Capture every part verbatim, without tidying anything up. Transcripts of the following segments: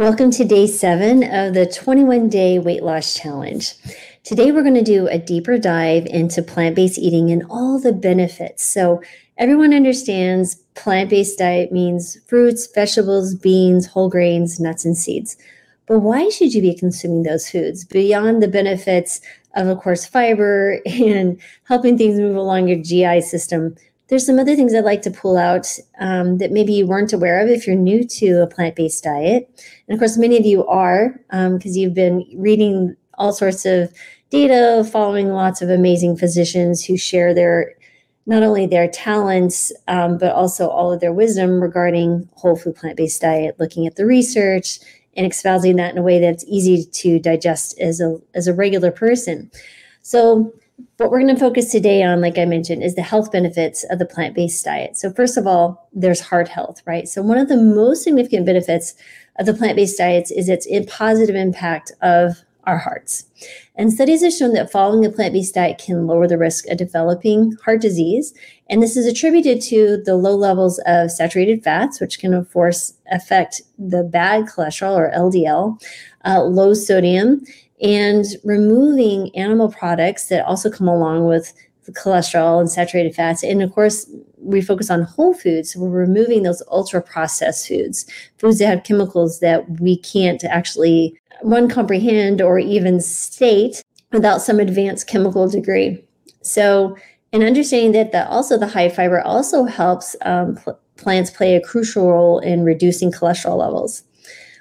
Welcome to day seven of the twenty-one day weight loss challenge. Today we're going to do a deeper dive into plant-based eating and all the benefits. So everyone understands plant-based diet means fruits, vegetables, beans, whole grains, nuts, and seeds. But why should you be consuming those foods beyond the benefits of, of course, fiber and helping things move along your G I system? There's some other things I'd like to pull out um, that maybe you weren't aware of if you're new to a plant-based diet. And of course, many of you are because um, you've been reading all sorts of data, following lots of amazing physicians who share their, not only their talents, um, but also all of their wisdom regarding whole food plant-based diet, looking at the research and espousing that in a way that's easy to digest as a, as a regular person. So what we're going to focus today on, like I mentioned, is the health benefits of the plant-based diet. So first of all, there's heart health, right? So one of the most significant benefits of the plant-based diets is its positive impact of our hearts. And studies have shown that following a plant-based diet can lower the risk of developing heart disease. And this is attributed to the low levels of saturated fats, which can, of course, affect the bad cholesterol or L D L, uh, low sodium, and removing animal products that also come along with the cholesterol and saturated fats. And of course, we focus on whole foods. So we're removing those ultra-processed foods, foods that have chemicals that we can't actually, one, comprehend or even state without some advanced chemical degree. So, and understanding that the, also the high fiber also helps um, pl- plants play a crucial role in reducing cholesterol levels.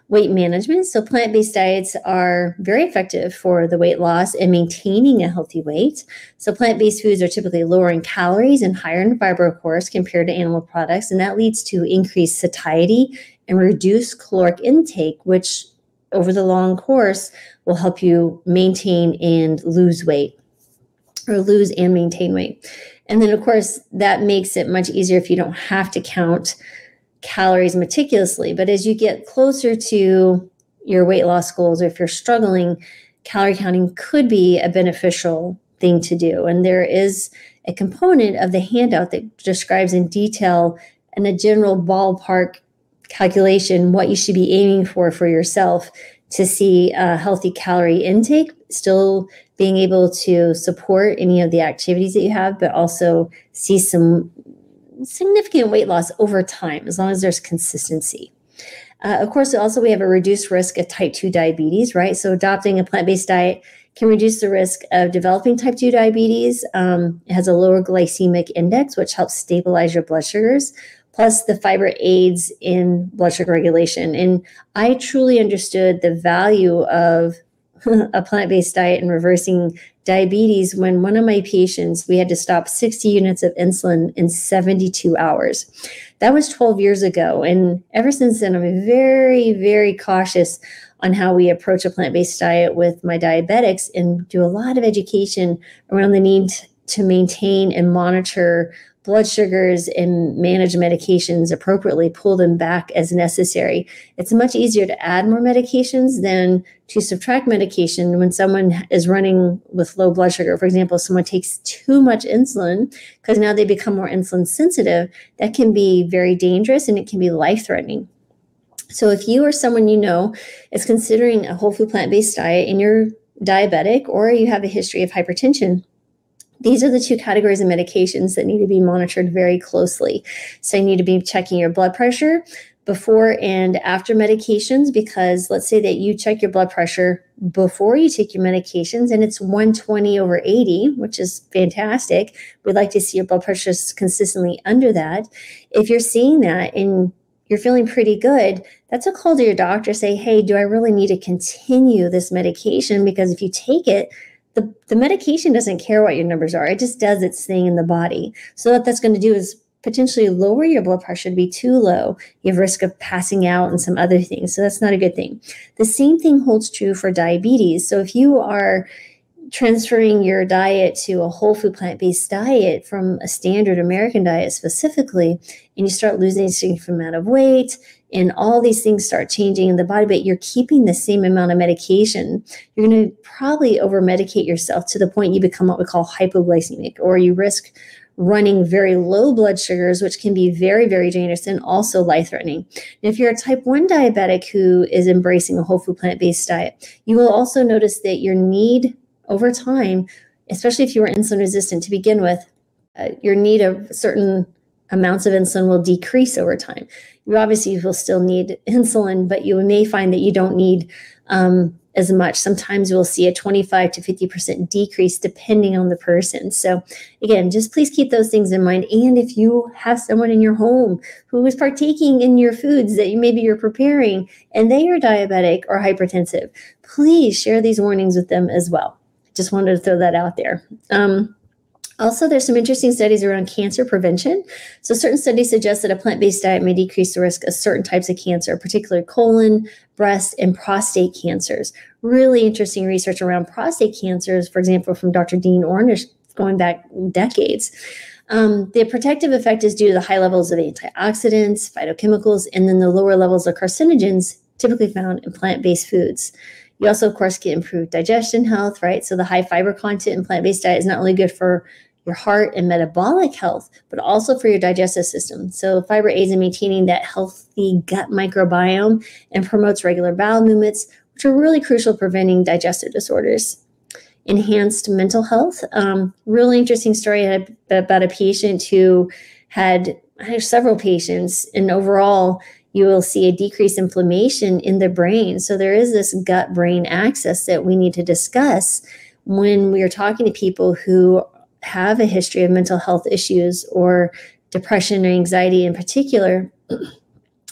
Weight management. So plant-based diets are very effective for the weight loss and maintaining a healthy weight. So plant-based foods are typically lower in calories and higher in fiber, of course, compared to animal products. And that leads to increased satiety and reduced caloric intake, which over the long course will help you maintain and lose weight or lose and maintain weight. And then, of course, that makes it much easier if you don't have to count calories meticulously. But as you get closer to your weight loss goals, or if you're struggling, calorie counting could be a beneficial thing to do. And there is a component of the handout that describes in detail and a general ballpark calculation what you should be aiming for for yourself to see a healthy calorie intake, still being able to support any of the activities that you have, but also see some significant weight loss over time, as long as there's consistency. Uh, of course, also we have a reduced risk of type two diabetes, right? So adopting a plant-based diet can reduce the risk of developing type two diabetes. Um, it has a lower glycemic index, which helps stabilize your blood sugars. Plus, the fiber aids in blood sugar regulation. And I truly understood the value of a plant-based diet in reversing diabetes when one of my patients, we had to stop sixty units of insulin in seventy-two hours. That was twelve years ago. And ever since then, I'm very, very cautious on how we approach a plant-based diet with my diabetics and do a lot of education around the need to maintain and monitor blood sugars and manage medications appropriately, pull them back as necessary. It's much easier to add more medications than to subtract medication when someone is running with low blood sugar. For example, someone takes too much insulin because now they become more insulin sensitive. That can be very dangerous and it can be life-threatening. So if you or someone you know is considering a whole food plant-based diet and you're diabetic or you have a history of hypertension, these are the two categories of medications that need to be monitored very closely. So you need to be checking your blood pressure before and after medications, because let's say that you check your blood pressure before you take your medications and it's one twenty over eighty, which is fantastic. We'd like to see your blood pressure consistently under that. If you're seeing that and you're feeling pretty good, that's a call to your doctor. Say, hey, do I really need to continue this medication? Because if you take it, The, the medication doesn't care what your numbers are. It just does its thing in the body. So what that's going to do is potentially lower your blood pressure to be too low. You have risk of passing out and some other things. So that's not a good thing. The same thing holds true for diabetes. So if you are transferring your diet to a whole food plant-based diet from a standard American diet specifically, and you start losing a significant amount of weight, and all these things start changing in the body, but you're keeping the same amount of medication, you're going to probably over-medicate yourself to the point you become what we call hypoglycemic, or you risk running very low blood sugars, which can be very, very dangerous and also life-threatening. And if you're a type one diabetic who is embracing a whole food plant-based diet, you will also notice that your need over time, especially if you were insulin resistant to begin with, uh, your need of certain amounts of insulin will decrease over time. You obviously will still need insulin, but you may find that you don't need um, as much. Sometimes we'll see a twenty-five to fifty percent decrease depending on the person. So again, just please keep those things in mind. And if you have someone in your home who is partaking in your foods that you, maybe you're preparing and they are diabetic or hypertensive, please share these warnings with them as well. Just wanted to throw that out there. Um, Also, there's some interesting studies around cancer prevention. So certain studies suggest that a plant-based diet may decrease the risk of certain types of cancer, particularly colon, breast, and prostate cancers. Really interesting research around prostate cancers, for example, from Doctor Dean Ornish, going back decades. Um, the protective effect is due to the high levels of antioxidants, phytochemicals, and then the lower levels of carcinogens typically found in plant-based foods. You also, of course, get improved digestion health, right? So the high fiber content in plant-based diet is not only good for your heart and metabolic health, but also for your digestive system. So fiber aids in maintaining that healthy gut microbiome and promotes regular bowel movements, which are really crucial for preventing digestive disorders. Enhanced mental health. Um, really interesting story about a patient who had, I had several patients, and overall, you will see a decreased inflammation in the brain. So there is this gut-brain axis that we need to discuss when we are talking to people who have a history of mental health issues or depression or anxiety in particular.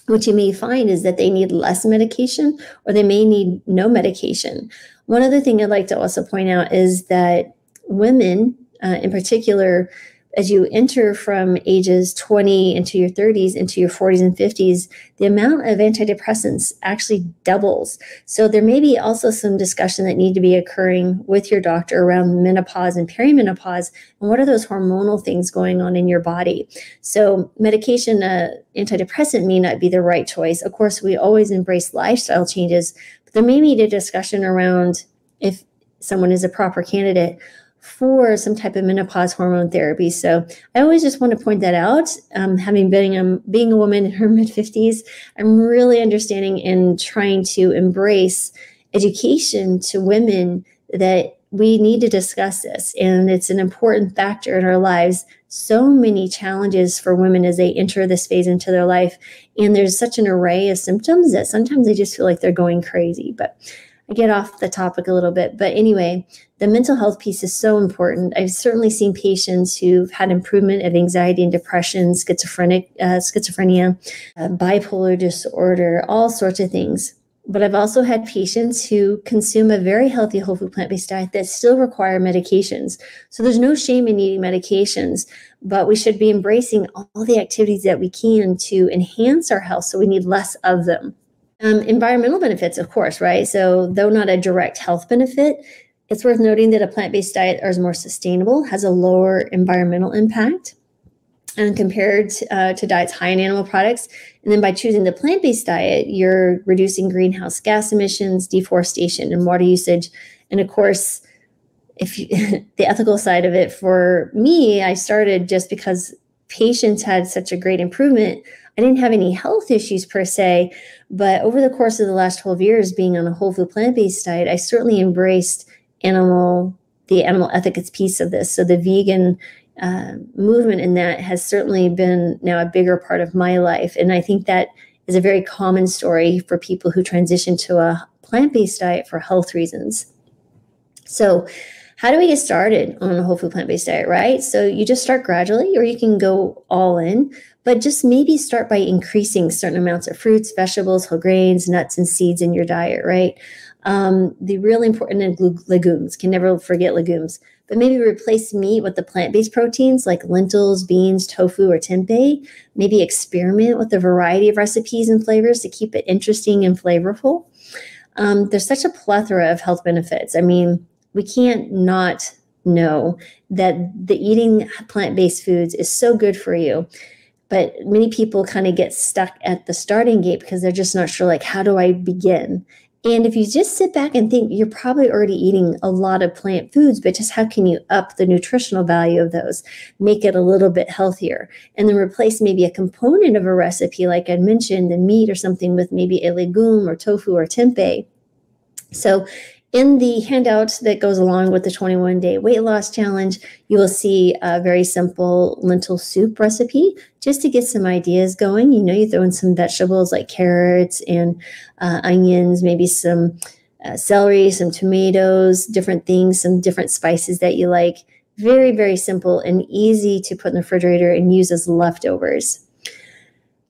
What you may find is that they need less medication, or they may need no medication. One other thing I'd like to also point out is that women uh, in particular, as you enter from ages twenty into your thirties, into your forties and fifties, the amount of antidepressants actually doubles. So there may be also some discussion that need to be occurring with your doctor around menopause and perimenopause, and what are those hormonal things going on in your body. So medication, uh, antidepressant may not be the right choice. Of course, we always embrace lifestyle changes, but there may be a discussion around if someone is a proper candidate for some type of menopause hormone therapy. So I always just want to point that out. Um, having been a, being a woman in her mid fifties, I'm really understanding and trying to embrace education to women that we need to discuss this. And it's an important factor in our lives. So many challenges for women as they enter this phase into their life. And there's such an array of symptoms that sometimes they just feel like they're going crazy. But I get off the topic a little bit, but anyway, the mental health piece is so important. I've certainly seen patients who've had improvement of anxiety and depression, schizophrenic, uh, schizophrenia, uh, bipolar disorder, all sorts of things. But I've also had patients who consume a very healthy whole food plant-based diet that still require medications. So there's no shame in needing medications, but we should be embracing all the activities that we can to enhance our health, so we need less of them. Um, environmental benefits, of course, right? So though not a direct health benefit, it's worth noting that a plant-based diet is more sustainable, has a lower environmental impact, and compared uh, to diets high in animal products. And then by choosing the plant-based diet, you're reducing greenhouse gas emissions, deforestation, and water usage. And of course, if you, the ethical side of it, for me, I started just because patients had such a great improvement. I didn't have any health issues per se, but over the course of the last twelve years being on a whole food plant-based diet, I certainly embraced animal, the animal ethics piece of this. So the vegan uh, movement in that has certainly been now a bigger part of my life. And I think that is a very common story for people who transition to a plant-based diet for health reasons. So how do we get started on a whole food plant-based diet, right? So you just start gradually, or you can go all in, but just maybe start by increasing certain amounts of fruits, vegetables, whole grains, nuts, and seeds in your diet, right? Um, the really important and legumes, can never forget legumes, but maybe replace meat with the plant-based proteins like lentils, beans, tofu, or tempeh. Maybe experiment with a variety of recipes and flavors to keep it interesting and flavorful. Um, there's such a plethora of health benefits. I mean, we can't not know that the eating plant-based foods is so good for you, but many people kind of get stuck at the starting gate because they're just not sure, like, how do I begin? And if you just sit back and think, you're probably already eating a lot of plant foods, but just how can you up the nutritional value of those, make it a little bit healthier, and then replace maybe a component of a recipe, like I mentioned, the meat or something with maybe a legume or tofu or tempeh. So in the handout that goes along with the twenty-one day weight loss challenge, you will see a very simple lentil soup recipe just to get some ideas going. You know, you throw in some vegetables like carrots and uh, onions, maybe some uh, celery, some tomatoes, different things, some different spices that you like. Very, very simple and easy to put in the refrigerator and use as leftovers.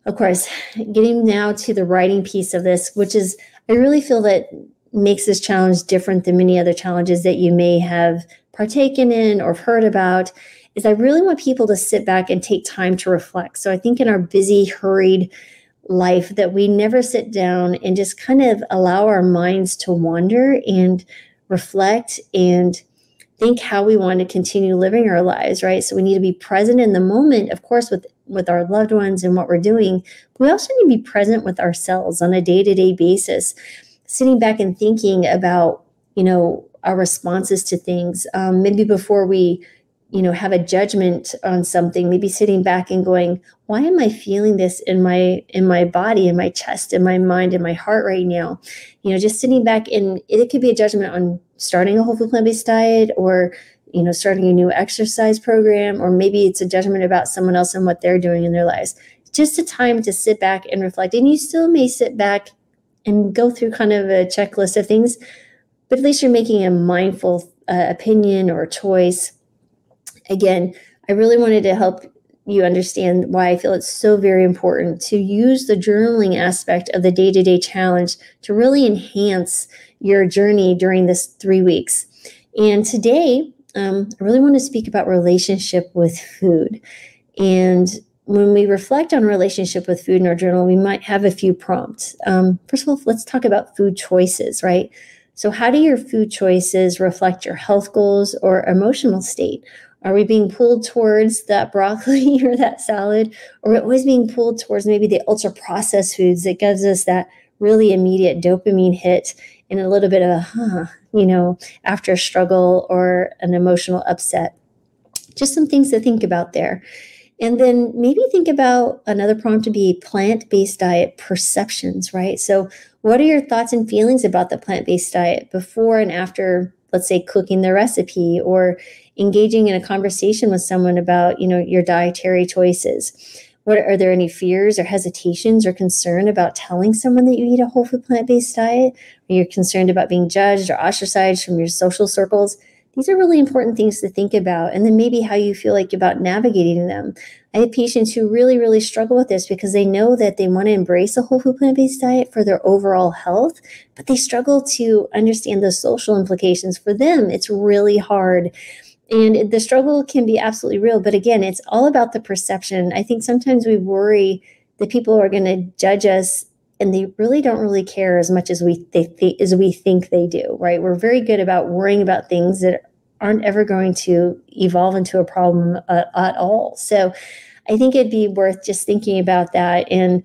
Of course, getting now to the writing piece of this, which is, I really feel that makes this challenge different than many other challenges that you may have partaken in or heard about, is I really want people to sit back and take time to reflect. So I think in our busy, hurried life that we never sit down and just kind of allow our minds to wander and reflect and think how we want to continue living our lives, right? So we need to be present in the moment, of course, with, with our loved ones and what we're doing. But we also need to be present with ourselves on a day-to-day basis, sitting back and thinking about, you know, our responses to things. Um, maybe before we, you know, have a judgment on something, maybe sitting back and going, why am I feeling this in my, in my body, in my chest, in my mind, in my heart right now? You know, just sitting back, and it could be a judgment on starting a whole food plant-based diet, or, you know, starting a new exercise program, or maybe it's a judgment about someone else and what they're doing in their lives. Just a time to sit back and reflect. And you still may sit back and go through kind of a checklist of things, but at least you're making a mindful uh, opinion or choice. Again, I really wanted to help you understand why I feel it's so very important to use the journaling aspect of the day-to-day challenge to really enhance your journey during this three weeks. And today, um, I really want to speak about relationship with food. And when we reflect on relationship with food in our journal, we might have a few prompts. Um, first of all, let's talk about food choices, right? So how do your food choices reflect your health goals or emotional state? Are we being pulled towards that broccoli or that salad? Or are we always being pulled towards maybe the ultra-processed foods that gives us that really immediate dopamine hit and a little bit of a, huh, you know, after a struggle or an emotional upset? Just some things to think about there. And then maybe think about another prompt to be plant-based diet perceptions, right? So what are your thoughts and feelings about the plant-based diet before and after, let's say, cooking the recipe or engaging in a conversation with someone about, you know, your dietary choices? What, are there any fears or hesitations or concern about telling someone that you eat a whole food plant-based diet? Or you're concerned about being judged or ostracized from your social circles? These are really important things to think about, and then maybe how you feel like about navigating them. I have patients who really, really struggle with this because they know that they want to embrace a whole food plant-based diet for their overall health, but they struggle to understand the social implications. For them, it's really hard. And the struggle can be absolutely real, but again, it's all about the perception. I think sometimes we worry that people are going to judge us, and they really don't really care as much as we they th- as we think they do, right? We're very good about worrying about things that aren't ever going to evolve into a problem uh, at all. So I think it'd be worth just thinking about that. And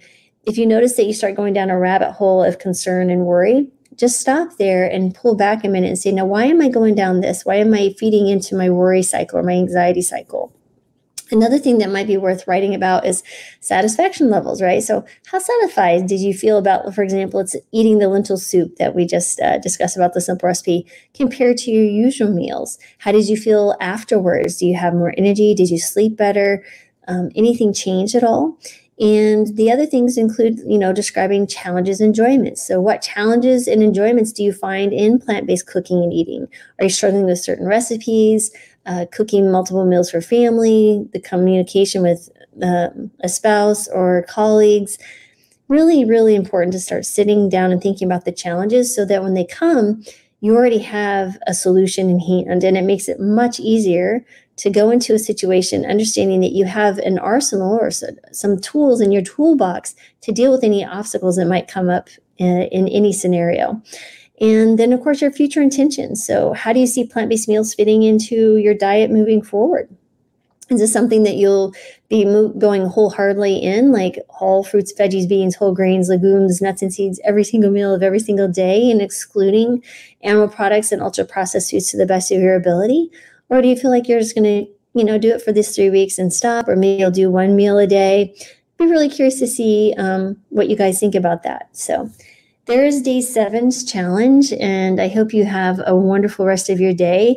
if you notice that you start going down a rabbit hole of concern and worry, just stop there and pull back a minute and say, now, why am I going down this? Why am I feeding into my worry cycle or my anxiety cycle? Another thing that might be worth writing about is satisfaction levels, right? So how satisfied did you feel about, for example, it's eating the lentil soup that we just uh, discussed about the simple recipe compared to your usual meals? How did you feel afterwards? Do you have more energy? Did you sleep better? Um, anything change at all? And the other things include, you know, describing challenges and enjoyments. So what challenges and enjoyments do you find in plant-based cooking and eating? Are you struggling with certain recipes? Uh, cooking multiple meals for family, the communication with um, a spouse or colleagues. Really, really important to start sitting down and thinking about the challenges so that when they come, you already have a solution in hand, and it makes it much easier to go into a situation understanding that you have an arsenal or so, some tools in your toolbox to deal with any obstacles that might come up in, in any scenario. And then, of course, your future intentions. So how do you see plant-based meals fitting into your diet moving forward? Is this something that you'll be mo- going wholeheartedly in, like all fruits, veggies, beans, whole grains, legumes, nuts, and seeds, every single meal of every single day, and excluding animal products and ultra-processed foods to the best of your ability? Or do you feel like you're just going to, you know, do it for these three weeks and stop, or maybe you'll do one meal a day? I'd be really curious to see um, what you guys think about that. So there is day seven's challenge, and I hope you have a wonderful rest of your day.